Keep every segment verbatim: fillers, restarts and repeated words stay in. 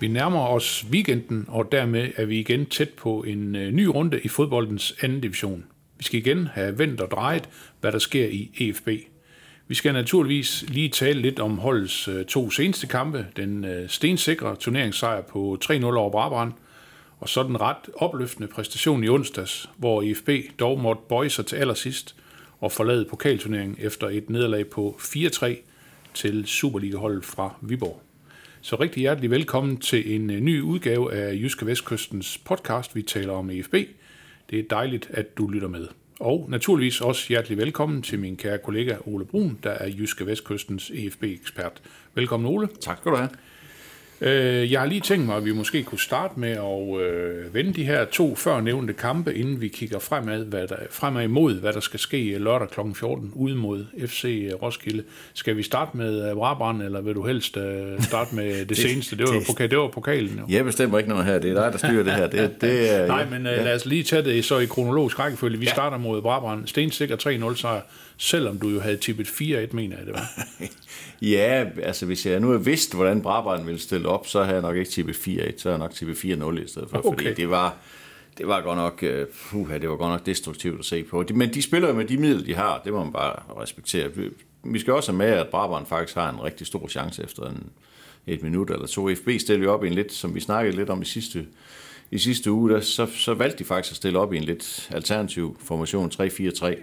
Vi nærmer os weekenden, og dermed er vi igen tæt på en ny runde i fodboldens anden division. Vi skal igen have vendt og drejet, hvad der sker i EfB. Vi skal naturligvis lige tale lidt om holdets to seneste kampe, den stensikre turneringssejr på tre nul over Brabrand, og så den ret opløftende præstation i onsdags, hvor EfB dog måtte bøje sig til allersidst og forlade pokalturneringen efter et nederlag på fire tre til Superliga-holdet fra Viborg. Så rigtig hjertelig velkommen til en ny udgave af Jyske Vestkystens podcast, vi taler om EfB. Det er dejligt, at du lytter med. Og naturligvis også hjertelig velkommen til min kære kollega Ole Bruun, der er Jyske Vestkystens EfB-ekspert. Velkommen, Ole. Tak skal du have. Jeg har lige tænkt mig, at vi måske kunne starte med at vende de her to førnævnte kampe, inden vi kigger fremad, hvad der, fremad imod, hvad der skal ske lørdag klokken fjorten ude mod F C Roskilde. Skal vi starte med Brabrand, eller vil du helst starte med det, det seneste? Det var, det, pokal, det var pokalen. Jo. Jeg bestemmer ikke noget her. Det er dig, der styrer det her. Det, det er, Nej, men ja. Lad os lige tage det så i kronologisk rækkefølge. Vi ja. starter mod Brabrand. Stensikker tre nul sejr, selvom du jo havde tippet fire et, mener jeg det var. Ja, altså hvis jeg nu havde vidst, hvordan Brabrand ville stille op, så havde jeg nok ikke tippet fire et, så havde jeg nok tippet fire nul i stedet for, okay. Fordi det var, det var godt nok, uh, det var godt nok destruktivt at se på. Men de spiller jo med de midler, de har, det må man bare respektere. Vi skal også have med, at Brabrand faktisk har en rigtig stor chance efter en, et minut eller to. EfB stiller jo op i en lidt, som vi snakkede lidt om i sidste i sidste uge, der, så, så valgte de faktisk at stille op i en lidt alternativ formation tre fire tre.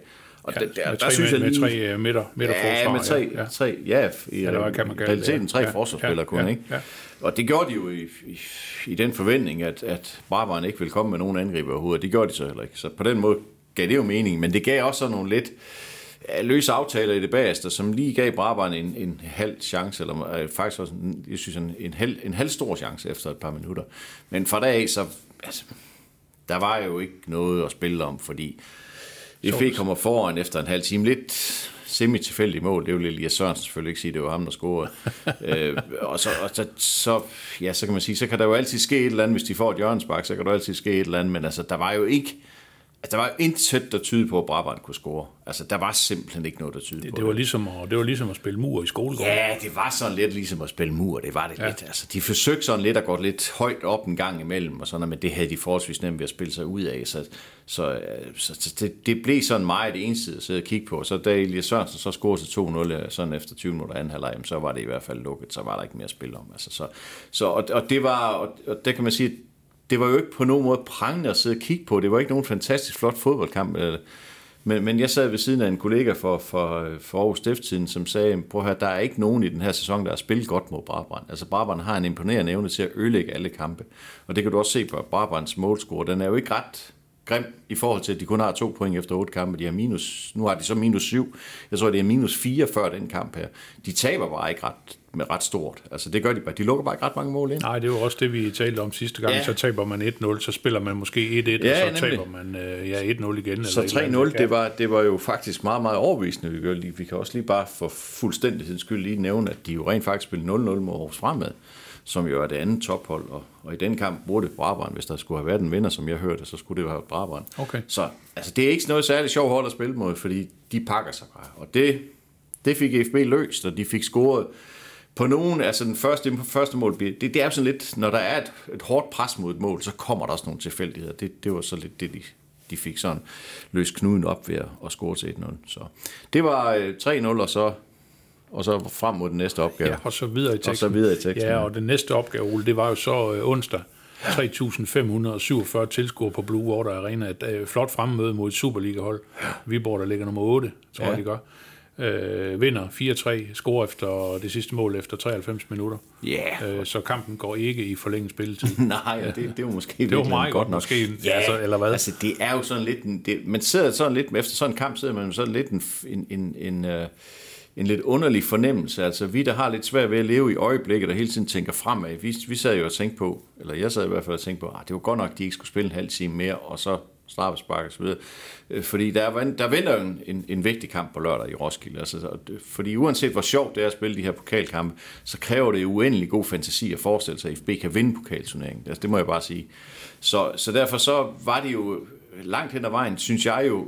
Og ja, der, der, med, tre, der, synes med, jeg lige... med tre midter, midterforsvar. Ja, med tre, ja, tre, ja, i ja, realiteten tre ja, forsvarsspillere ja, kun, ja, ikke? Ja. Og det gjorde de jo i, i, i den forventning, at, at Brabrand ikke ville komme med nogen angriber overhovedet. Det gjorde de så heller ikke. Så på den måde gav det jo mening, men det gav også nogle lidt løse aftaler i det bagerste, som lige gav Brabrand en, en halv chance, eller øh, faktisk også, jeg synes, en, en, halv, en halv stor chance efter et par minutter. Men fra da af, så, altså, der var jo ikke noget at spille om, fordi EfB kommer foran efter en halv time. Lidt semi-tilfældig mål. Det er jo Elias Sørensen selvfølgelig ikke sige, det var ham, der scorede. øh, og så, og så, så, ja, så kan man sige, så kan der jo altid ske et eller andet, hvis de får et hjørnespark, så kan der altid ske et eller andet, men altså, der var jo ikke, der var jo intet, der tyde på, at Brabrand kunne score. Altså, der var simpelthen ikke noget, der tyde det, på det. Var ligesom at, det var ligesom at spille mur i skolegården. Ja, det var sådan lidt ligesom at spille mur, det var det ja. lidt. Altså, de forsøgte sådan lidt at gå lidt højt op en gang imellem, og sådan, men det havde de forholdsvis nemt ved at spille sig ud af. Så, så, så, så det, det blev sådan meget ensidigt at sidde og kigge på. Så da Elias Sørensen så scorede sig to nul sådan efter tyve minutter anden halvleg, så var det i hvert fald lukket, så var der ikke mere at spille om. Altså, så, så, og, og det var, og, og der kan man sige, det var jo ikke på nogen måde prangende at sidde og kigge på. Det var ikke nogen fantastisk flot fodboldkamp. Men, men jeg sad ved siden af en kollega for, for, for Aarhus Stiftstidende, som sagde, prøv at høre, der er ikke nogen i den her sæson, der har spillet godt mod Brabrand. Altså Brabrand har en imponerende evne til at ødelægge alle kampe. Og det kan du også se på Brabrands målscore. Den er jo ikke ret grim i forhold til, at de kun har to point efter otte kampe. De har minus, nu har de så minus syv. Jeg tror, det er minus fire før den kamp her. De taber bare ikke ret med ret stort. Altså det gør de bare. De lukker bare ikke ret mange mål ind. Nej, det var også det, vi talte om sidste gang. Ja. Så taber man et nul, så spiller man måske et et, ja, og så nemlig taber man øh, ja, et nul igen. Så eller tre nul, det var, det var jo faktisk meget, meget overbevisende. Vi, gør, vi kan også lige bare for fuldstændighedens skyld lige nævne, at de jo rent faktisk spillede nul nul mod Aarhus Fremad, som jo er det andet tophold, og, og i den kamp burde Brabrand, hvis der skulle have været en vinder, som jeg hørte, så skulle det jo have været Brabrand. Okay. Så altså, det er ikke noget særligt sjovt hold at spille mod, fordi de pakker sig bare. Og det, det fik EfB løst, og de fik scoret på nogen, altså den første, den første mål, det, det er sådan lidt, når der er et, et hårdt pres mod et mål, så kommer der også nogle tilfældigheder. Det, det var så lidt det, de, de fik sådan løst knuden op ved at, at score til et nul. Så det var tre nul, og så og så frem mod den næste opgave. Ja, og så videre i teksten. Og så videre i teksten. Ja, og den næste opgave, Ole, det var jo så øh, onsdag. tre tusind fem hundrede og syvogfyrre tilskuere på Blue Water Arena. Et øh, flot fremmøde mod et Superliga-hold. Viborg, der ligger nummer otte, tror jeg, ja, de gør. Øh, vinder fire tre, scorer efter det sidste mål efter treoghalvfems minutter. Yeah. Øh, så kampen går ikke i forlænget spilletid. Nej, ja, det, det var måske det var meget godt nok. Måske, yeah, altså, eller hvad? Altså, det er jo sådan lidt en, det, man sidder sådan lidt, efter sådan en kamp sidder man sådan lidt en... en, en, en øh, en lidt underlig fornemmelse, altså vi, der har lidt svært ved at leve i øjeblikket, og hele tiden tænker fremad, vi, vi sad jo og tænkte på, eller jeg sad i hvert fald og tænkte på, ah, det var godt nok, at de ikke skulle spille en halv time mere, og så straffespark og så videre. Fordi der, der venter en, en, en vigtig kamp på lørdag i Roskilde. Altså, fordi uanset hvor sjovt det er at spille de her pokalkampe, så kræver det uendelig god fantasi at forestille sig, at EfB kan vinde pokalturneringen. Altså, det må jeg bare sige. Så, så derfor så var det jo langt hen ad vejen, synes jeg jo,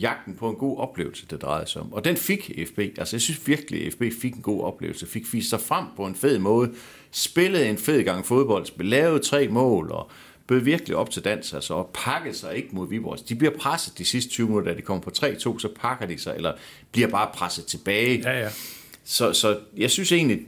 jagten på en god oplevelse, det drejede sig om. Og den fik EfB. Altså, jeg synes virkelig, at EfB fik en god oplevelse. Fik vist sig frem på en fed måde. Spillede en fed gang fodbold. Lavede tre mål og bød virkelig op til dans, altså, og pakkede sig ikke mod Viborg. De bliver presset de sidste tyve minutter, da de kommer på tre to, så pakker de sig, eller bliver bare presset tilbage. Ja, ja. Så, så jeg synes egentlig,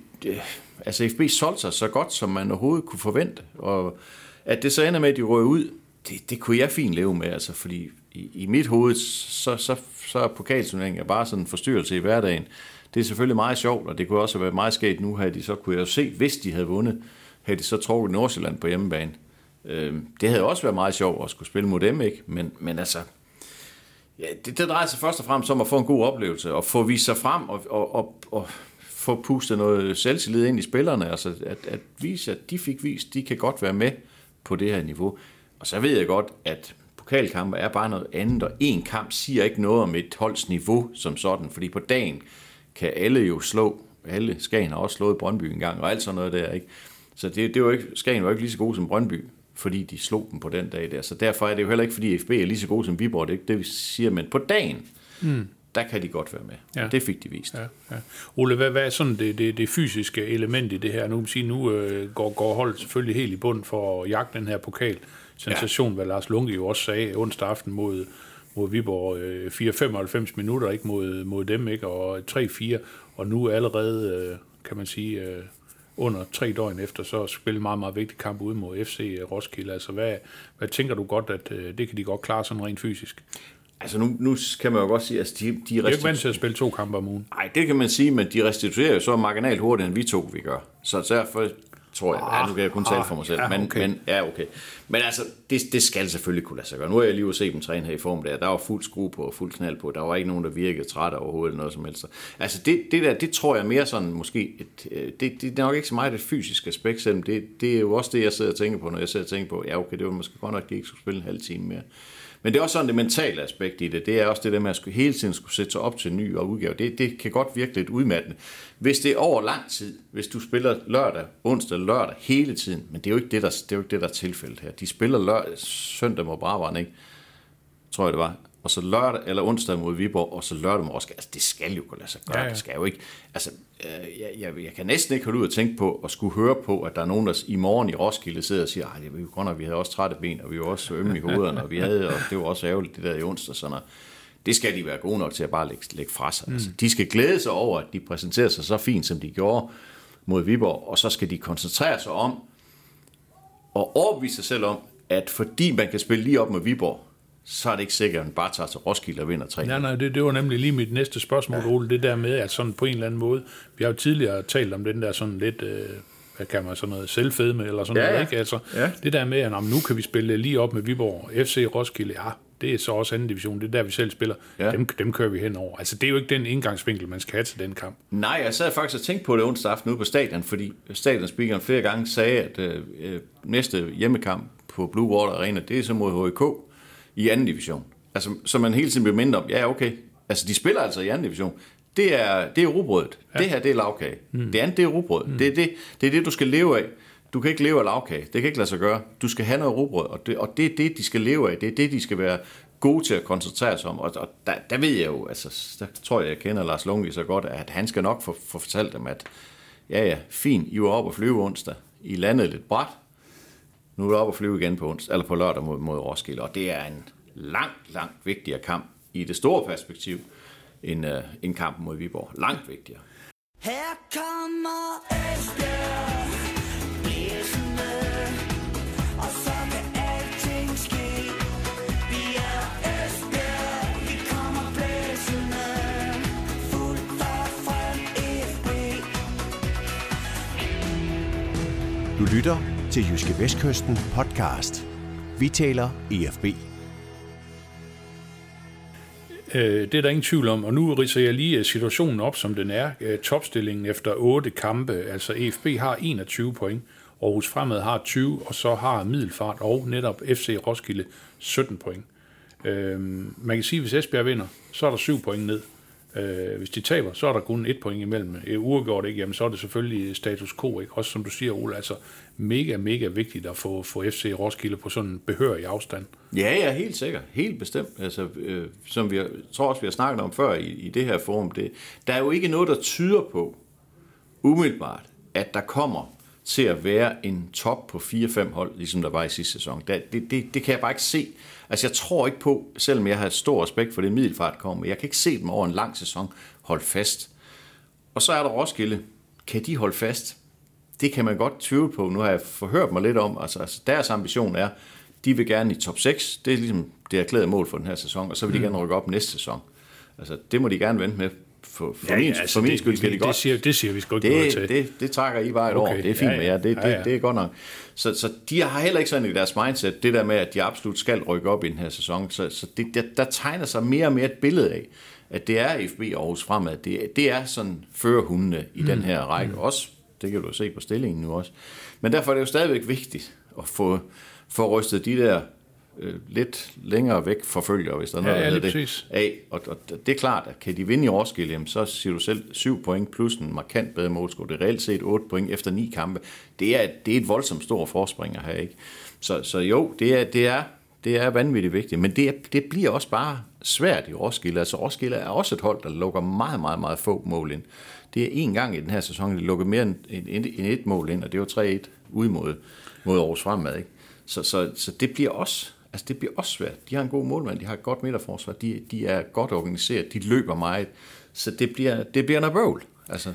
altså EfB solgte sig så godt, som man overhovedet kunne forvente, og at det så ender med, at de røg ud, det, det kunne jeg fint leve med, altså, fordi i, i mit hoved, så, så, så er pokalturneringen bare sådan en forstyrrelse i hverdagen. Det er selvfølgelig meget sjovt, og det kunne også have været meget sket nu, havde de så, kunne jeg jo se, hvis de havde vundet, havde de så trukket Nordsjælland på hjemmebane. Det havde også været meget sjovt at skulle spille mod dem, ikke? Men, men altså, ja, det, det drejer sig først og fremmest om at få en god oplevelse, og få vist sig frem, og, og, og, og få pustet noget selvtillid ind i spillerne, altså at, at vise, at de fik vist, de kan godt være med på det her niveau. Og så ved jeg godt, at pokalkampe er bare noget andet, og én kamp siger ikke noget om et holds niveau som sådan, fordi på dagen kan alle jo slå, alle Skagen har også slået Brøndby en gang, og alt sådan noget der, ikke? Så det, det var ikke, Skagen var ikke lige så god som Brøndby, fordi de slog dem på den dag der. Så derfor er det jo heller ikke, fordi EfB er lige så gode som Viborg. Det er ikke det, vi siger, men på dagen, mm. der kan de godt være med. Ja. Det fik de vist. Ja, ja. Ole, hvad, hvad er sådan det, det, det fysiske element i det her? Nu kan man sige, nu øh, går, går holdet selvfølgelig helt i bund for at jagte den her pokal-sensation, ja. Hvad Lars Lundqvist jo også sagde onsdag aften mod, mod Viborg. Øh, fire komma femoghalvfems minutter, ikke, mod, mod dem, ikke, og tre fire. Og nu allerede, øh, kan man sige... Øh, under tre døgn efter, så spille en meget, meget vigtig kamp ude mod F C Roskilde. Altså, hvad, hvad tænker du godt, at øh, det kan de godt klare sådan rent fysisk? Altså, nu, nu kan man jo godt sige, at de, de restitu- det er ikke vant til at spille to kampe om ugen. Nej, det kan man sige, men de restituerer jo så marginalt hurtigt, end vi to, vi gør. Så derfor tror jeg, ah, ja, nu kan jeg kun ah, tale for mig selv, ja, men, okay. men ja, okay. Men altså, det, det skal selvfølgelig kunne lade sig gøre. Nu er jeg lige ude at se dem træne her i form der. Der var fuld skrue på og fuld knald på. Der var ikke nogen, der virkede træt overhovedet eller noget som helst. Altså, det, det der, det tror jeg mere sådan måske, et, det, det er nok ikke så meget et fysisk aspekt, selvom det, det er jo også det, jeg sidder og tænker på, når jeg sidder og tænker på, ja, okay, det var måske godt nok, at de ikke skulle spille en halv time mere. Men det er også sådan det mentale aspekt i det. Det er også det der med, at skulle hele tiden skulle sætte sig op til en ny og udgave. Det, det kan godt virke lidt udmattende. Hvis det er over lang tid, hvis du spiller lørdag, onsdag, lørdag hele tiden, men det er jo ikke det, der, det er, jo ikke det, der er tilfældet her. De spiller lørdag, søndag mod Brabrand, ikke? Tror jeg det var. Og så lørdag eller onsdag mod Viborg, og så lørdag mod Roskilde. Altså, det skal jo kunne lade sig gøre. Ja, ja. Det skal jo ikke. Altså, jeg, jeg, jeg kan næsten ikke holde ud at tænke på, og skulle høre på, at der er nogen, der i morgen i Roskilde sidder og siger, ej, det var jo godt nok, vi havde også trætte ben, og vi var også ømme i hovederne, og vi havde, og det var også ærgerligt, det der i onsdag. Sådan noget. Det skal de være gode nok til at bare lægge, lægge fra sig. Mm. Altså, de skal glæde sig over, at de præsenterer sig så fint, som de gjorde mod Viborg, og så skal de koncentrere sig om, og overbevise sig selv om, at fordi man kan spille lige op med Viborg, så er det ikke sikkert, at man bare tager til Roskilde og vinder tre. Nej, nej, det, det var nemlig lige mit næste spørgsmål, ja. Ole, det der med, at sådan på en eller anden måde, vi har jo tidligere talt om den der sådan lidt, øh, hvad kan man, sådan noget selvfedme, eller sådan ja, noget, ja. Ikke? Altså, ja. Det der med, at jamen, nu kan vi spille lige op med Viborg, F C Roskilde, ja, det er så også anden division, det er der, vi selv spiller, ja. dem, dem kører vi hen over. Altså, det er jo ikke den indgangsvinkel, man skal have til den kamp. Nej, jeg sad faktisk og tænkte på det onsdag aften ude på stadion, fordi stadionspeakeren flere gange sagde, at øh, næste hjemmekamp på Blue Water Arena, det er så mod H I K, i anden division. Altså, så man hele tiden bliver mindet om, ja, okay, altså, de spiller altså i anden division. Det er, det er rugbrødet. Ja. Det her, det er lavkage. Mm. Det andet, det er rugbrød. Mm. Det, er det, det er det, du skal leve af. Du kan ikke leve af lavkage. Det kan ikke lade sig gøre. Du skal have noget rugbrød, og det, og det er det, de skal leve af. Det er det, de skal være gode til at koncentrere sig om. Og, og der, der ved jeg jo, altså, der tror jeg, jeg kender Lars Lundqvist så godt, at han skal nok få, få fortalt dem, at ja, ja, fint, I var oppe og flyve onsdag. I landede lidt bræt. Nu er vi oppe og flyve igen på onsdag, eller på lørdag mod, mod Roskilde, og det er en langt, langt vigtigere kamp i det store perspektiv end, øh, end kampen mod Viborg. Langt vigtigere. Her kommer Østbjørn, blæsende, og så kan alting ske. Vi er Østbjørn, vi kommer blæsende, fuldt og frem E F B. Du lytter til Jyske Vestkysten podcast. Vi taler E F B. Det er der ingen tvivl om, og nu ridser jeg lige situationen op, som den er. Topstillingen efter otte kampe, altså E F B har enogtyve point, Aarhus Fremad har tyve, og så har Middelfart og netop F C Roskilde sytten point. Øh, man kan sige, at hvis Esbjerg vinder, så er der syv point ned. Øh, hvis de taber, så er der kun et point imellem. Øh, uafgjort, ikke? Jamen, så er det selvfølgelig status quo, ikke? Også som du siger, Ole, altså mega, mega vigtigt at få, få F C Roskilde på sådan en behørig afstand. Ja, ja, helt sikkert. Helt bestemt. Altså, øh, som vi tror også, vi har snakket om før i, i det her forum, det, der er jo ikke noget, der tyder på umiddelbart, at der kommer til at være en top på fire fem hold, ligesom der var i sidste sæson. Det, det, det kan jeg bare ikke se. Altså, jeg tror ikke på, selvom jeg har stor respekt for det, Middelfart kommer, jeg kan ikke se dem over en lang sæson holde fast. Og så er der Roskilde. Kan de holde fast? Det kan man godt tvivle på. Nu har jeg forhørt mig lidt om, altså, altså deres ambition er, de vil gerne i top seks. Det er ligesom det erklærede mål for den her sæson, og så vil de mm. gerne rykke op næste sæson. Altså, det må de gerne vente med. For, for ja, min, ja, altså for min det, skyld skal det, det godt. Siger, det siger vi sgu ikke det, noget til. Det, det trækker I bare et okay. år. Det er fint ja, ja. med jer. Det, det, ja, ja. det er godt nok. Så, så de har heller ikke sådan i deres mindset, det der med, at de absolut skal rykke op i den her sæson. Så, så det, der, der tegner sig mere og mere et billede af, at det er F B Aarhus Fremad. Det, det er sådan førerhundene i mm. den her række mm. også. Det kan du jo se på stillingen nu også. Men derfor er det jo stadigvæk vigtigt at få, få rystet de der lidt længere væk forfølger, hvis der er noget, ja, ja, der det af. Og, og det er klart, at kan de vinde i Roskilde, så siger du selv syv point plus en markant bedre målscore. Det er reelt set otte point efter ni kampe. Det er, det er et voldsomt stort forspring at have, ikke? Så, så jo, det er, det, er, det er vanvittigt vigtigt, men det, er, det bliver også bare svært i Roskilde. Altså Roskilde er også et hold, der lukker meget, meget, meget få mål ind. Det er en gang i den her sæson, de lukker mere end, end, end et mål ind, og det var tre et ud mod, mod Aarhus Fremad, ikke? Så, så, så det bliver også Altså, det bliver også svært. De har en god målmand, de har et godt midterforsvar, de, de er godt organiseret, de løber meget, så det bliver, det bliver noget bøvl. Altså,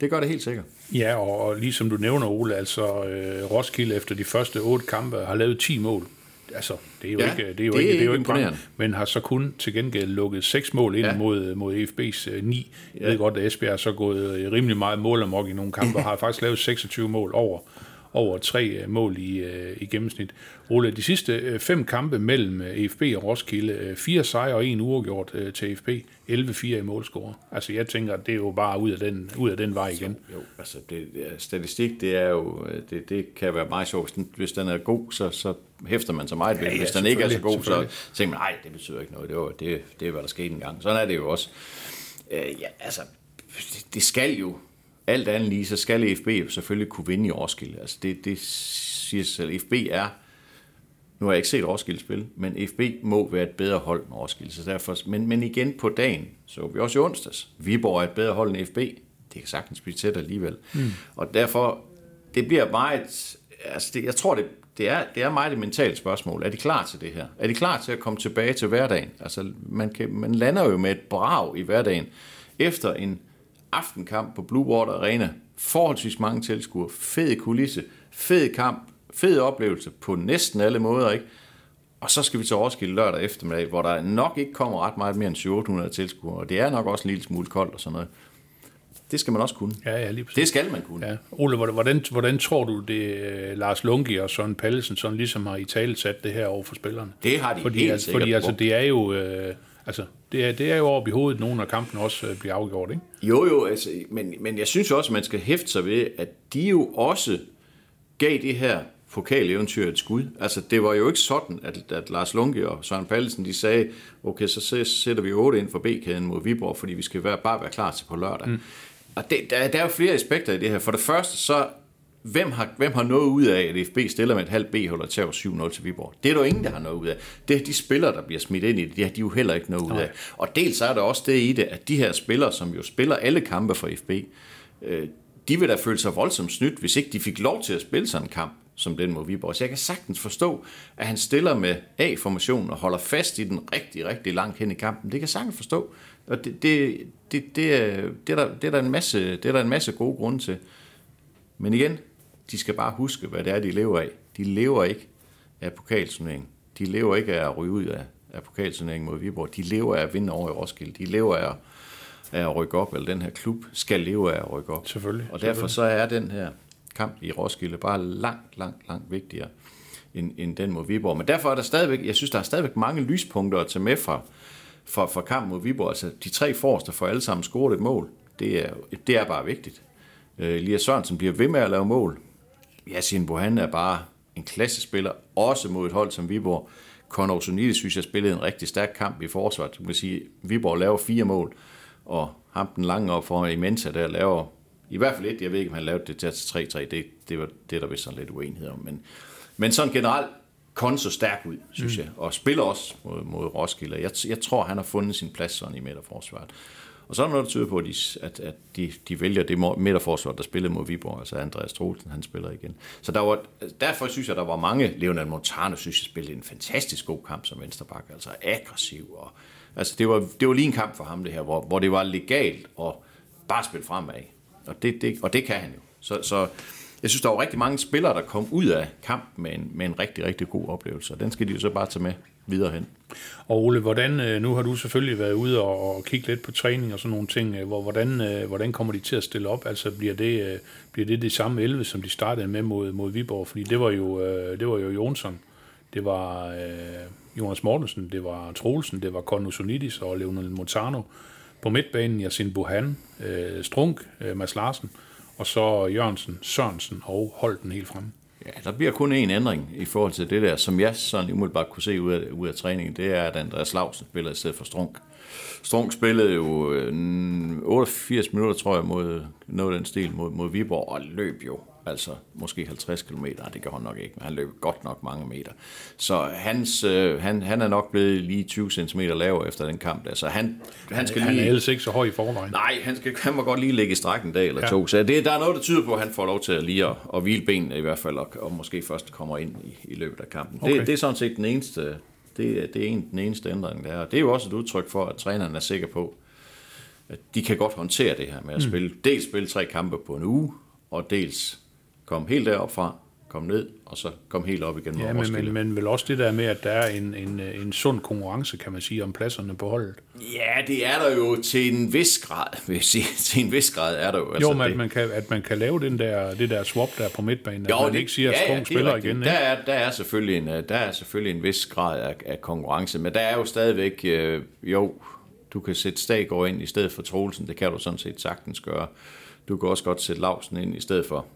det gør det helt sikkert. Ja, og, og ligesom du nævner, Ole, altså øh, Roskilde efter de første otte kampe har lavet ti mål. Altså, det er jo ja, ikke, det er jo det ikke, det er jo ikke brand, men har så kun til gengæld lukket seks mål ind ja. mod, mod EfB's øh, ni. Ja. Jeg ved godt, at Esbjerg har så gået rimelig meget målamok i nogle kampe, og har faktisk lavet seksogtyve mål over. over tre mål i, øh, i gennemsnit. Ole, de sidste øh, fem kampe mellem EfB og Roskilde, øh, fire sejre og en uafgjort øh, til EfB, elleve fire i målscore. Altså, jeg tænker, at det er jo bare ud af den, ud af den vej igen. Jo, jo altså, det, statistik, det er jo, det, det kan være meget sjovt. Hvis den er god, så, så hæfter man sig meget. Ja, ja, hvis den ikke er så god, så tænker man, nej, det betyder ikke noget. Det var, det, det er, hvad der skete engang. Sådan er det jo også. Øh, ja, altså, det, det skal jo alt andet lige, så skal EfB selvfølgelig kunne vinde i Roskilde. Altså det, det siger sig selv. EfB er, nu har jeg ikke set Roskilde spil, men EfB må være et bedre hold end Roskilde. Så derfor, men, men igen på dagen, så vi også i onsdags. Viborg er et bedre hold end EfB. Det kan sagtens blive tæt alligevel. Mm. Og derfor, det bliver meget, altså det, jeg tror, det, det, er, det er meget et mentalt spørgsmål. Er de klar til det her? Er de klar til at komme tilbage til hverdagen? Altså man, kan, man lander jo med et brag i hverdagen efter en aftenkamp på Blue Water Arena, forholdsvis mange tilskuere, fed kulisse, fed kamp, fed oplevelse på næsten alle måder, ikke? Og så skal vi til Roskilde lørdag eftermiddag, hvor der nok ikke kommer ret meget mere end syv otte hundrede tilskuere, og det er nok også en lille smule koldt og sådan noget. Det skal man også kunne. Ja, ja, lige præcis. Det skal man kunne. Ja. Ole, hvordan, hvordan tror du, det Lars Lundqvist og Søren Pallesen sådan ligesom har i tale sat det her over for spillerne? Det har de fordi, helt sikkert. Fordi altså, det er jo... Øh, Altså, det er, det er jo oppe i hovedet, nogen af kampen også bliver afgjort, ikke? Jo, jo, altså, men, men jeg synes også, man skal hæfte sig ved, at de jo også gav det her pokaleventyr et skud. Altså, det var jo ikke sådan, at, at Lars Lunke og Søren Pallesen, de sagde, okay, så sætter vi otte ind for B-kæden mod Viborg, fordi vi skal være, bare være klar til på lørdag. Mm. Og det, der, der er jo flere aspekter i det her. For det første, så Hvem har, hvem har noget ud af, at EfB stiller med et halvt B-hold og tager syv nul til Viborg? Det er der ingen, der har noget ud af. Det er de spillere, der bliver smidt ind i det, de har de jo heller ikke noget ud af. Og dels er der også det i det, at de her spillere, som jo spiller alle kampe for EfB, øh, de vil da føle sig voldsomt snydt, hvis ikke de fik lov til at spille sådan en kamp som den mod Viborg. Så jeg kan sagtens forstå, at han stiller med A-formationen og holder fast i den rigtig, rigtig langt hen i kampen. Det kan jeg sagtens forstå. Og det, det, det, det, er, det, er der, det er der en masse, det er der en masse gode grunde til. Men igen, de skal bare huske, hvad det er, de lever af. De lever ikke af pokalturneringen. De lever ikke af at ryge ud af, af pokalturneringen mod Viborg. De lever af at vinde over i Roskilde. De lever af, af at rykke op, eller den her klub skal leve af at rykke op. Selvfølgelig. Og derfor så er den her kamp i Roskilde bare langt, langt, langt vigtigere end, end den mod Viborg. Men derfor er der stadigvæk, jeg synes, der er stadigvæk mange lyspunkter at tage med fra, fra, fra kampen mod Viborg. Altså de tre forreste får alle sammen scoret et mål. Det er, det er bare vigtigt. Elias Sørensen bliver ved med at lave mål. Jacin Bohan er bare en klassespiller, også mod et hold som Viborg. Kondos Onidis synes jeg spillede en rigtig stærk kamp i forsvaret. Man kan sige, Viborg laver fire mål, og ham den lange op for Imensa der laver i hvert fald et. Jeg ved ikke, om han lavede det til tre tre. Det, det var det, der var sådan lidt uenighed om. Men, men sådan generelt, Kon så stærk ud, synes mm. jeg. Og spiller også mod, mod Roskilde. Jeg, jeg tror, han har fundet sin plads sådan i midterforsvaret. Og så er der noget, der tyder på, at de, at, at de, de vælger det midterforsvar, der spillede mod Viborg, altså Andreas Troelsen, han spiller igen. Så der var, derfor synes jeg, der var mange. Leonardo Montano synes jeg spillede en fantastisk god kamp som vensterbak, altså aggressiv. Og, altså det var, det var lige en kamp for ham det her, hvor, hvor det var legalt at bare spille fremad. Og det, det, og det kan han jo. Så, så jeg synes, der var rigtig mange spillere, der kom ud af kampen med en, med en rigtig, rigtig god oplevelse, og den skal de jo så bare tage med videre hen. Og Ole, hvordan, nu har du selvfølgelig været ude og kigge lidt på træning og sådan nogle ting, hvor, hvordan, hvordan kommer de til at stille op? Altså bliver det bliver det, det samme elleve, som de startede med mod, mod Viborg? Fordi det var jo, det var jo Jonsson, det var øh, Jonas Mortensen, det var Troelsen, det var Kondos Onidis og Leonardo Montano. På midtbanen Jacin Bohan, øh, Strunk, øh, Mads Larsen, og så Jørgensen, Sørensen og Holten helt fremme. Ja, der bliver kun én ændring i forhold til det der, som jeg sådan umiddelbart kunne se ud af, ud af træningen, det er, at Andreas Slavsen spiller i stedet for Strunk. Strunk spillede jo otteogfirs minutter, tror jeg, mod noget af den stil mod, mod Viborg, og løb jo altså måske halvtreds kilometer, det gør han nok ikke, men han løb godt nok mange meter. Så hans, øh, han, han er nok blevet lige tyve centimeter lavere efter den kamp der, så han, han skal han, lige... Han er ellers ikke så høj i forvejen. Nej, han, skal, han må godt lige ligge i stræk en dag eller ja. to, så det, der er noget, der tyder på, at han får lov til at lige at, at hvile benene i hvert fald, og, og måske først kommer ind i, i løbet af kampen. Okay. Det, det er sådan set den eneste, det, det er en, den eneste ændring, der er. Og det er jo også et udtryk for, at træneren er sikker på, at de kan godt håndtere det her med at spille, mm. dels spille tre kampe på en uge, og dels kom helt derop fra, kom ned, og så kom helt op igen. Ja, men, men, men vel også det der med, at der er en, en, en sund konkurrence, kan man sige, om pladserne på holdet. Ja, det er der jo til en vis grad, vil jeg sige. Til en vis grad er der jo. Altså jo, men det, at, man kan, at man kan lave den der, det der swap der på midtbanen, jo, at man det, ikke siger, at ja, Strunk ja, spiller igen. Der er, der, er selvfølgelig en, der er selvfølgelig en vis grad af, af konkurrence, men der er jo stadigvæk, øh, jo, du kan sætte Stagård ind i stedet for Troelsen, det kan du sådan set sagtens gøre. Du kan også godt sætte Lausen ind i stedet for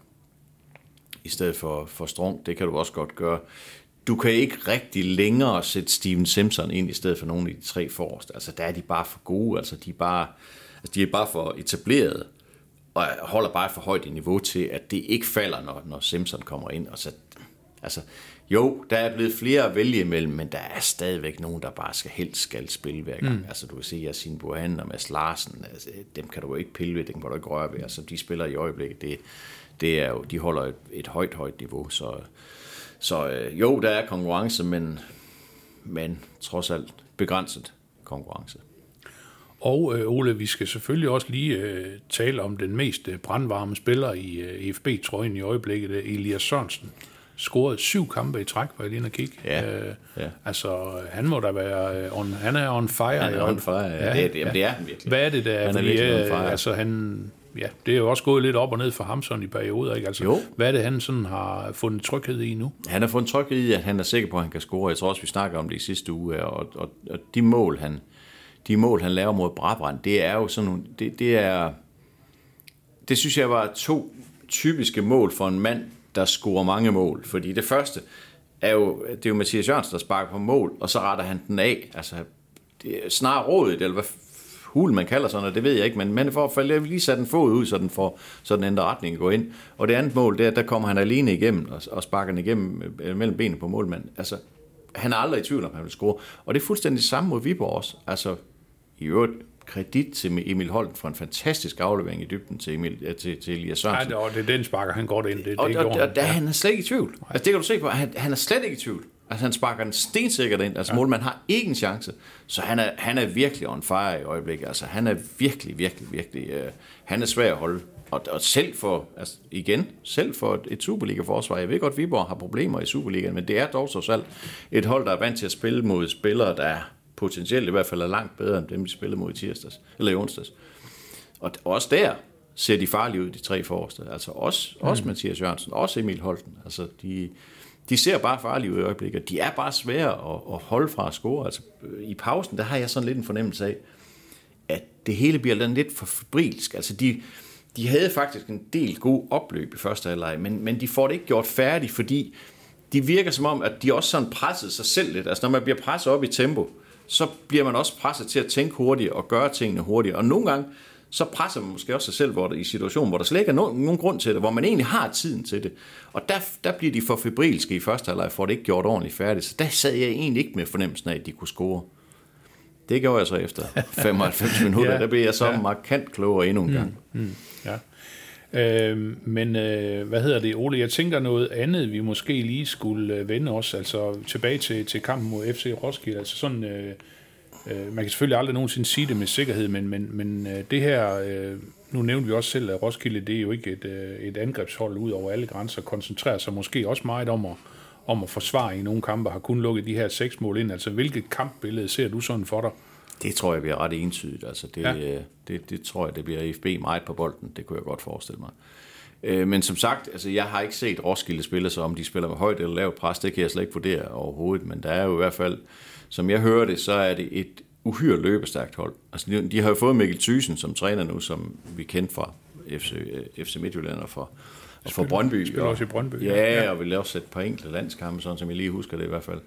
i stedet for, for Strunk, det kan du også godt gøre. Du kan ikke rigtig længere sætte Steven Simpson ind i stedet for nogen af de tre forreste. Altså, der er de bare for gode, altså de er bare, altså, de er bare for etablerede, og holder bare for højt et niveau til, at det ikke falder, når, når Simpson kommer ind. Og så, altså, jo, der er blevet flere at vælge imellem, men der er stadigvæk nogen, der bare skal helst skal spille hver gang. Mm. Altså, du kan se, at Sine Buen og Mads Larsen, altså, dem kan du jo ikke pille ved, dem kan du ikke røre ved, altså, de spiller i øjeblikket, det Det er jo, de holder et, et højt, højt niveau, så, så jo, der er konkurrence, men, men trods alt begrænset konkurrence. Og øh, Ole, vi skal selvfølgelig også lige øh, tale om den mest brandvarme spiller i øh, EfB-trøjen i øjeblikket, Elias Sørensen. Scorede syv kampe i træk, var jeg lige inde og kigge. Ja, øh, ja. Altså, han må da være... On, han er on fire. Han er on fire, ja. Ja, det, jamen, ja. Det er han virkelig. Hvad er det, der er? Han er virkelig on fire. Altså, han... Ja, det er jo også gået lidt op og ned for ham sådan i perioder, ikke? Altså, jo. Hvad er det, han sådan har fundet tryghed i nu? Han har fundet tryghed i, at han er sikker på, at han kan score. Jeg tror også, vi snakker om det i sidste uge her, og, og, og de, mål, han, de mål, han laver mod Brabrand, det er jo sådan nogle... Det, det, er, det synes jeg var to typiske mål for en mand, der scorer mange mål. Fordi det første er jo, det er jo Mathias Jørgensen, der sparker på mål, og så retter han den af. Altså, snarere rådet, eller hvad... hul, man kalder sådan, og det ved jeg ikke, men, men for at falde lige sat den fod ud, så den, får, så den ændrer retning går ind. Og det andet mål, det er, der kommer han alene igennem, og, og sparker den igennem mellem benene på målmanden. Altså, han er aldrig i tvivl om, han vil score. Og det er fuldstændig samme mod Viborg også. Altså, i øvrigt, kredit til Emil Holten for en fantastisk aflevering i dybden til, Emil, til, til Elias Sørensen. Ja, og det er den sparker, han godt ind. Det, det og, og, og da, han er slet ikke i tvivl. Altså, det kan du se på, han, han er slet ikke i tvivl. Altså, han sparker den stensikkert ind. Altså, ja. Målmanden har ikke en chance. Så han er, han er virkelig on fire i øjeblikket. Altså, han er virkelig, virkelig, virkelig... Øh, han er svær at holde. Og, og selv for... Altså, igen, selv for et, et Superliga-forsvar. Jeg ved godt, Viborg har problemer i Superligaen, men det er dog så selv et hold, der er vant til at spille mod spillere, der potentielt i hvert fald er langt bedre end dem, de spillede mod i tirsdags. Eller i onsdags. Og også der ser de farlige ud, de tre forreste. Altså, også, mm. også Mathias Jørgensen, også Emil Holten. Altså, de... De ser bare farlige ud i øjeblikket. De er bare svære at, at holde fra at score. Altså, i pausen, der har jeg sådan lidt en fornemmelse af, at det hele bliver lidt for febrilsk. Altså, de, de havde faktisk en del gode opløb i første halvleg, men, men de får det ikke gjort færdigt, fordi de virker som om, at de også sådan pressede sig selv lidt. Altså når man bliver presset op i tempo, så bliver man også presset til at tænke hurtigt og gøre tingene hurtigt. Og nogle gange, så presser man måske også sig selv hvor der, i situationen, hvor der slet ikke er nogen, nogen grund til det, hvor man egentlig har tiden til det. Og der, der bliver de for febrilske i første halvleg, for det ikke gjort ordentligt færdigt. Så der sad jeg egentlig ikke med fornemmelsen af, at de kunne score. Det gjorde jeg så efter femoghalvfems minutter. Ja, der blev jeg så ja. markant klogere endnu en gang. Mm, mm, ja. Øh, men øh, hvad hedder det, Ole? Jeg tænker noget andet, vi måske lige skulle øh, vende os, altså tilbage til, til kampen mod F C Roskilde. Altså sådan, øh, øh, man kan selvfølgelig aldrig nogensinde sige det med sikkerhed, men, men, men øh, det her, øh, nu nævnte vi også selv, at Roskilde, det er jo ikke et, øh, et angrebshold ud over alle grænser, koncentrerer sig måske også meget om at, om at forsvare i nogle kampe, har kun lukket de her seks mål ind. Altså hvilket kampbillede ser du sådan for dig? Det tror jeg bliver ret entydigt. Altså det, ja. det, det tror jeg, det bliver EfB meget på bolden. Det kunne jeg godt forestille mig. Øh, men som sagt, altså jeg har ikke set Roskilde spille, så om de spiller med højt eller lavt pres, det kan jeg slet ikke vurdere overhovedet. Men der er jo i hvert fald, som jeg hører det, så er det et uhyre løbestærkt hold. Altså de, de har jo fået Mikkel Thygesen som træner nu, som vi kendte fra F C, F C Midtjylland og fra, og fra Brøndby. Spiller også i Brøndby. Ja, ja, og vi lavede også et par enkelte landskampe, sådan som jeg lige husker det i hvert fald.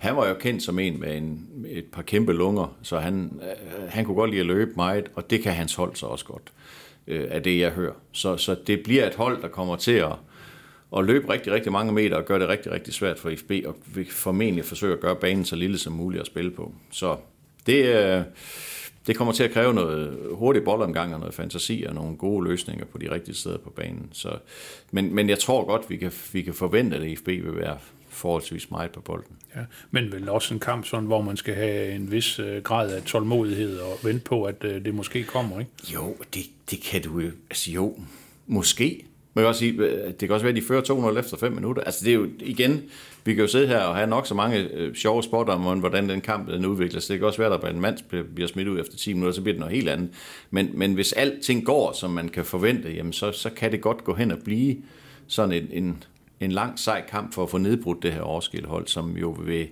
Han var jo kendt som en med en, et par kæmpe lunger, så han, han kunne godt lide at løbe meget, og det kan hans hold så også godt, øh, af det jeg hører. Så, så det bliver et hold, der kommer til at, at løbe rigtig, rigtig mange meter og gøre det rigtig, rigtig svært for EfB, og formentlig forsøge at gøre banen så lille som muligt at spille på. Så det, øh, det kommer til at kræve noget hurtig boldomgang og noget fantasi og nogle gode løsninger på de rigtige steder på banen. Så, men, men jeg tror godt, vi kan, vi kan forvente, at EfB vil være forholdsvis meget på bolden. Ja, men vel også en kamp, sådan, hvor man skal have en vis øh, grad af tålmodighed og vente på, at øh, det måske kommer, ikke? Jo, det, det kan du jo. Altså jo, måske. Man kan også sige, det kan også være, at de fører to nul efter fem minutter. Altså det er jo, igen, vi kan jo sidde her og have nok så mange øh, sjove spotter om, hvordan den kamp den udvikler sig. Det kan også være, at der en mand bliver smidt ud efter ti minutter, så bliver det noget helt andet. Men, men hvis alting går, som man kan forvente, jamen så, så kan det godt gå hen og blive sådan en... en en lang sej kamp for at få nedbrudt det her Roskilde-hold, som jo vil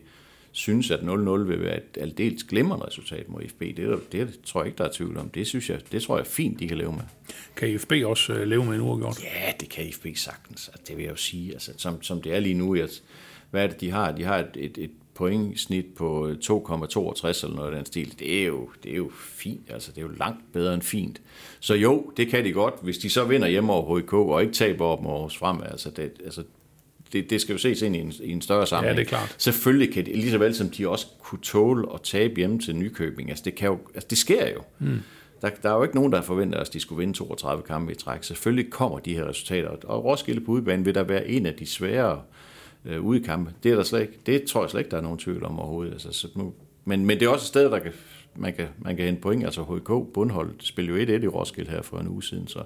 synes, at nul nul vil være et aldeles glimrende resultat mod EfB. Det, er, det tror jeg ikke, der er tvivl om. Det, synes jeg, det tror jeg er fint, de kan leve med. Kan EfB også leve med en uafgjort? Ja, det kan EfB sagtens. Det vil jeg jo sige. Altså, som, som det er lige nu, at, hvad er det, de har? De har et, et, et pointsnit på to komma toogtres eller noget af den stil. Det er jo, det er jo fint. Altså, det er jo langt bedre end fint. Så jo, det kan de godt. Hvis de så vinder hjemme over H I K og ikke taber over dem Aarhus Fremad, altså det... Altså, Det, det skal jo ses ind i en, i en større sammenhæng. Ja, det er klart. Selvfølgelig kan det, lige så vel som de også kunne tåle at tabe hjemme til Nykøbing. Altså det, kan jo, altså det sker jo. Mm. Der, der er jo ikke nogen, der forventer os, at de skulle vinde toogtredive kampe i træk. Selvfølgelig kommer de her resultater. Og Roskilde på udebane vil der være en af de sværere øh, udekampe. Det er der slet ikke. Det tror jeg slet ikke, der er nogen tvivl om overhovedet. Altså, så nu, men, men det er også et sted, der kan, man, kan, man kan hente point. Altså H I K, bundholdet, spiller jo et et i Roskilde her for en uge siden. Så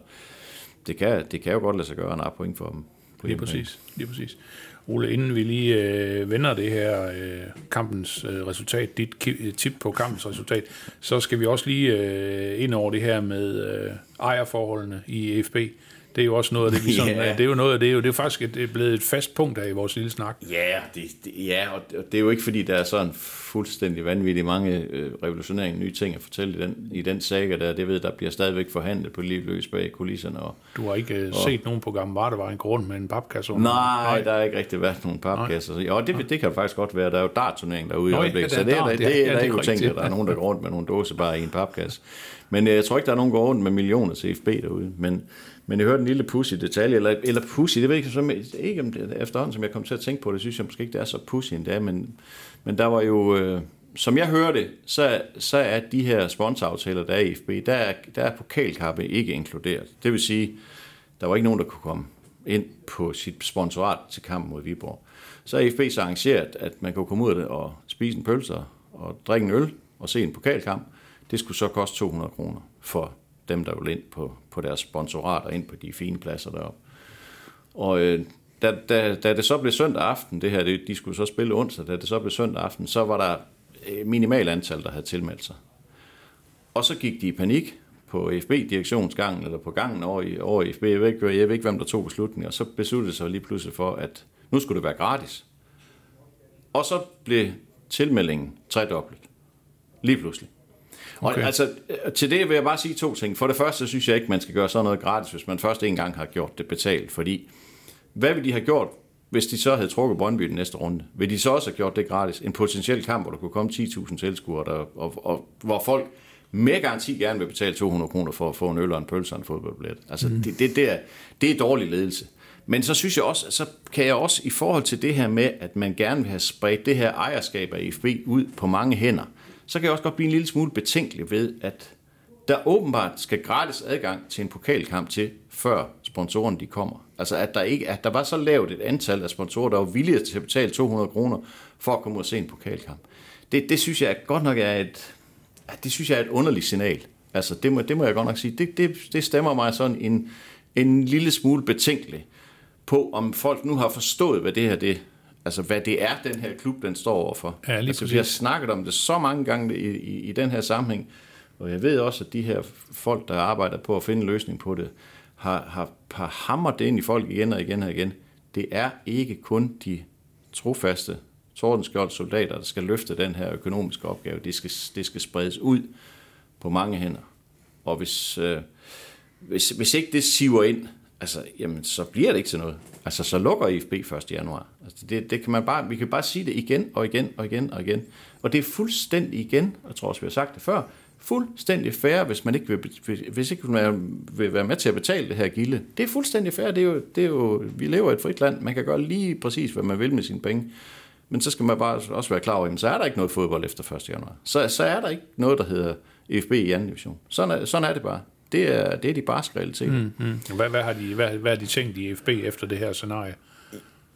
det kan, det kan jo godt lade sig gøre en af point for dem. Lige præcis, lige præcis. Ole, inden vi lige øh, vender det her øh, kampens øh, resultat, dit ki- tip på kampens resultat, så skal vi også lige øh, ind over det her med øh, ejerforholdene i EfB. Det er jo også noget af det, vi sådan, yeah. det er jo noget af det, det er jo det er faktisk et, det er blevet et fast punkt her i vores lille snak. Ja, det, det, ja, og det er jo ikke fordi der er sådan fuldstændig vanvittigt mange øh, revolutionære nye ting at fortælle i den i den saga der. Det ved der bliver stadigvæk forhandlet på livløs bag kulisserne. Og du har ikke og, set nogen program, hvor der var en grund med en papkasse. Nej, nej, der er ikke rigtig været nogen papkasser. Nej. Og det, det kan faktisk godt være, der er jo dartturnering derude i øjeblikket. Så det er der, det, det er ikke tænkt, at der er nogen der går rundt med nogle dåser bare i en papkasse. Men jeg tror ikke der er nogen der går rundt med millioner til EfB derude, men Men jeg hørte en lille pussy detalje, eller, eller pussy, det ved jeg ikke, ikke om det, efterhånden, som jeg kom til at tænke på, det synes jeg måske ikke, det er så pussy endda, men, men der var jo, øh, som jeg hørte, så, så er de her sponsoraftaler, der er i EfB, der er, der er pokalkappe ikke inkluderet. Det vil sige, der var ikke nogen, der kunne komme ind på sit sponsorat til kampen mod Viborg. Så er EfB så arrangeret, at man kunne komme ud og spise en pølse og drikke en øl og se en pokalkamp. Det skulle så koste to hundrede kroner for dem, der vil ind på, på deres sponsorater, ind på de fine pladser deroppe. Og øh, da, da, da det så blev søndag aften, det her, det, de skulle så spille onsdag, da det så blev søndag aften, så var der øh, minimalt antal, der havde tilmeldt sig. Og så gik de i panik på EfB-direktionsgangen, eller på gangen over i, over i EfB. Jeg ved, ikke, jeg ved ikke, hvem der tog beslutningen, og så besluttede sig lige pludselig for, at nu skulle det være gratis. Og så blev tilmeldingen tredoblet. Lige pludselig. Okay. Og altså, til det vil jeg bare sige to ting. For det første, så synes jeg ikke, man skal gøre sådan noget gratis, hvis man først en gang har gjort det betalt. Fordi, hvad ville de have gjort, Hvis de så havde trukket Brøndby den næste runde, ville de så også have gjort det gratis? En potentiel kamp, hvor der kunne komme ti tusind tilskuere, der, og, og hvor folk med garanti gerne vil betale to hundrede kroner for at få en øl og en pølse og en fodboldbillet. Altså, mm. det, det, det, er, det er dårlig ledelse. Men så synes jeg også, så kan jeg også i forhold til det her med, at man gerne vil have spredt det her ejerskab af E F B ud på mange hænder, så kan jeg også godt blive en lille smule betænkelig ved, at der åbenbart skal gratis adgang til en pokalkamp til, før sponsorerne de kommer. Altså at der, ikke, at der var så lavt et antal af sponsorer, der var villige til at betale to hundrede kroner for at komme ud og se en pokalkamp. Det, det synes jeg godt nok er et, det synes jeg er et underligt signal. Altså det må, det må jeg godt nok sige. Det, det, det stemmer mig sådan en, en lille smule betænkelig på, om folk nu har forstået, hvad det her det, altså hvad det er, den her klub, den står overfor. Ja, altså, vi har snakket om det så mange gange i, i, i den her sammenhæng, og jeg ved også, at de her folk, der arbejder på at finde en løsning på det, har, har, har hamret det ind i folk igen og igen og igen. Det er ikke kun de trofaste tordenskjoldte soldater, der skal løfte den her økonomiske opgave. Det skal, det skal spredes ud på mange hænder. Og hvis, øh, hvis, hvis ikke det siver ind, altså, jamen, så bliver det ikke til noget. Altså, så lukker E F B første januar. Altså, det, det kan man bare, vi kan bare sige det igen og igen og igen og igen. Og det er fuldstændig igen, og jeg tror også, vi har sagt det før, fuldstændig fair, hvis man ikke vil, hvis ikke man vil være med til at betale det her gilde. Det er fuldstændig fair. Det er jo, det er jo, vi lever i et frit land. Man kan gøre lige præcis, hvad man vil med sine penge. Men så skal man bare også være klar over, at så er der ikke noget fodbold efter første januar. Så, så er der ikke noget, der hedder E F B i anden division. Sådan er, sådan er det bare. Det er, det er de barske realiteter. Mm, mm. Hvad, hvad, har de, hvad, hvad har de tænkt i E F B efter det her scenarie?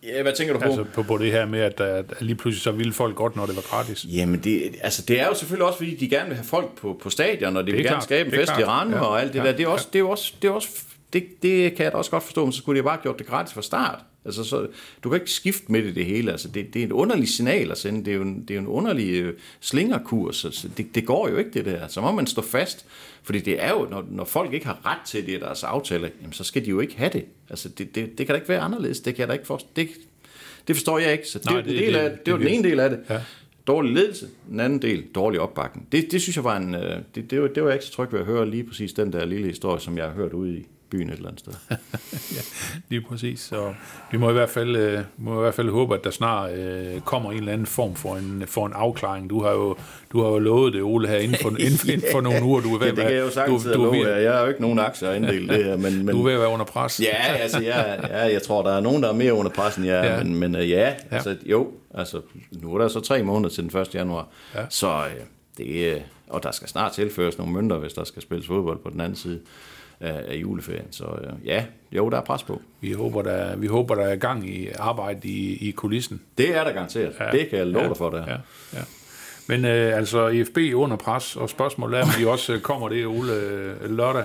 Ja, hvad tænker du på? Altså på, på det her med, at, at lige pludselig så ville folk godt, når det var gratis. Jamen, det, altså, det er jo selvfølgelig også, fordi de gerne vil have folk på, på stadion, og de det vil klart, gerne skabe en fest klart. i Randme, ja, og alt det ja, der. Det, er også, ja. det, er også, det, er også, det, det kan jeg da også godt forstå, men så skulle de bare have gjort det gratis fra start. Altså, så, du kan ikke skifte med det, det hele. Altså, det, det er et underligt signal at sende. Det er jo en, det er en underlig slingerkurs. Altså, det, det går jo ikke, det der. Så må man stå fast. Fordi det er jo, når, når folk ikke har ret til det i deres aftale, jamen, så skal de jo ikke have det. Altså, det, det, det kan da ikke være anderledes. Det, kan jeg da ikke forstå. Det, det forstår jeg ikke. Så det, Nej, det, del af, det, det, det var den ene del af det. Ja. Dårlig ledelse. Den anden del, dårlig opbakning. Det, det synes jeg var en... Det, det, var, det var jeg ikke så tryg ved at høre lige præcis den der lille historie, som jeg har hørt ude i byen et eller andet sted. Ja, lige præcis. Så vi må i hvert fald, øh, må i hvert fald håbe, at der snart øh, kommer en eller anden form for en, for en afklaring. Du har jo, du har jo lovet det, Ole, her inden for, inden, inden for nogle uger. Du er ved ja, det kan jeg jo sagtens du, du love. Jeg har jo ikke nogen aktier at inddele det her. Men, men, du er ved at være under pres. Ja, altså, jeg, ja, jeg tror, der er nogen, der er mere under pres, end jeg er. Ja. Men, men øh, ja, altså, jo. Altså, nu er der så tre måneder til den første januar. Ja. Så øh, det øh, og der skal snart tilføres nogle mønter, hvis der skal spilles fodbold på den anden side af juleferien, så ja, jo, der er pres på. Vi håber, der, vi håber, der er gang i arbejde i, i kulissen. Det er der garanteret. Ja, det kan jeg love ja, dig for, der. Ja, ja. Men øh, altså, E F B under pres, og spørgsmålet er, om de også kommer det, Ole, lørdag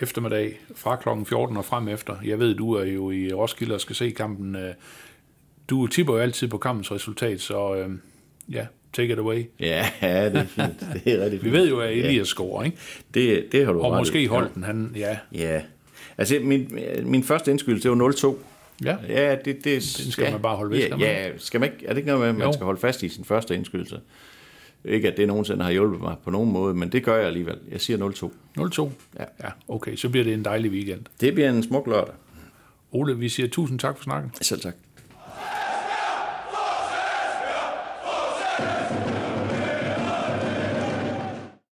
eftermiddag fra klokken fjorten og frem efter. Jeg ved, du er jo i Roskilde og skal se kampen. Du tipper jo altid på kampens resultat, så øh, ja, take it away. Ja, det er fint. Det er rigtig fint. Vi ved jo, at Elias ja. scorer, ikke? Det, det har du og ret. Og måske Holten, han, ja. Ja. Altså, min, min første indskydelse, det var nul to. Ja. Ja, det... det Den skal ja. man bare holde ved, ja, skal man? Ja, skal man ikke, er det ikke noget med, at man jo. skal holde fast i sin første indskydelse? Ikke, at det nogensinde har hjulpet mig på nogen måde, men det gør jeg alligevel. Jeg siger nul to. nul to? Ja. Ja, okay. Så bliver det en dejlig weekend. Det bliver en smuk lørdag. Ole, vi siger tusind tak for snakken. Selv tak.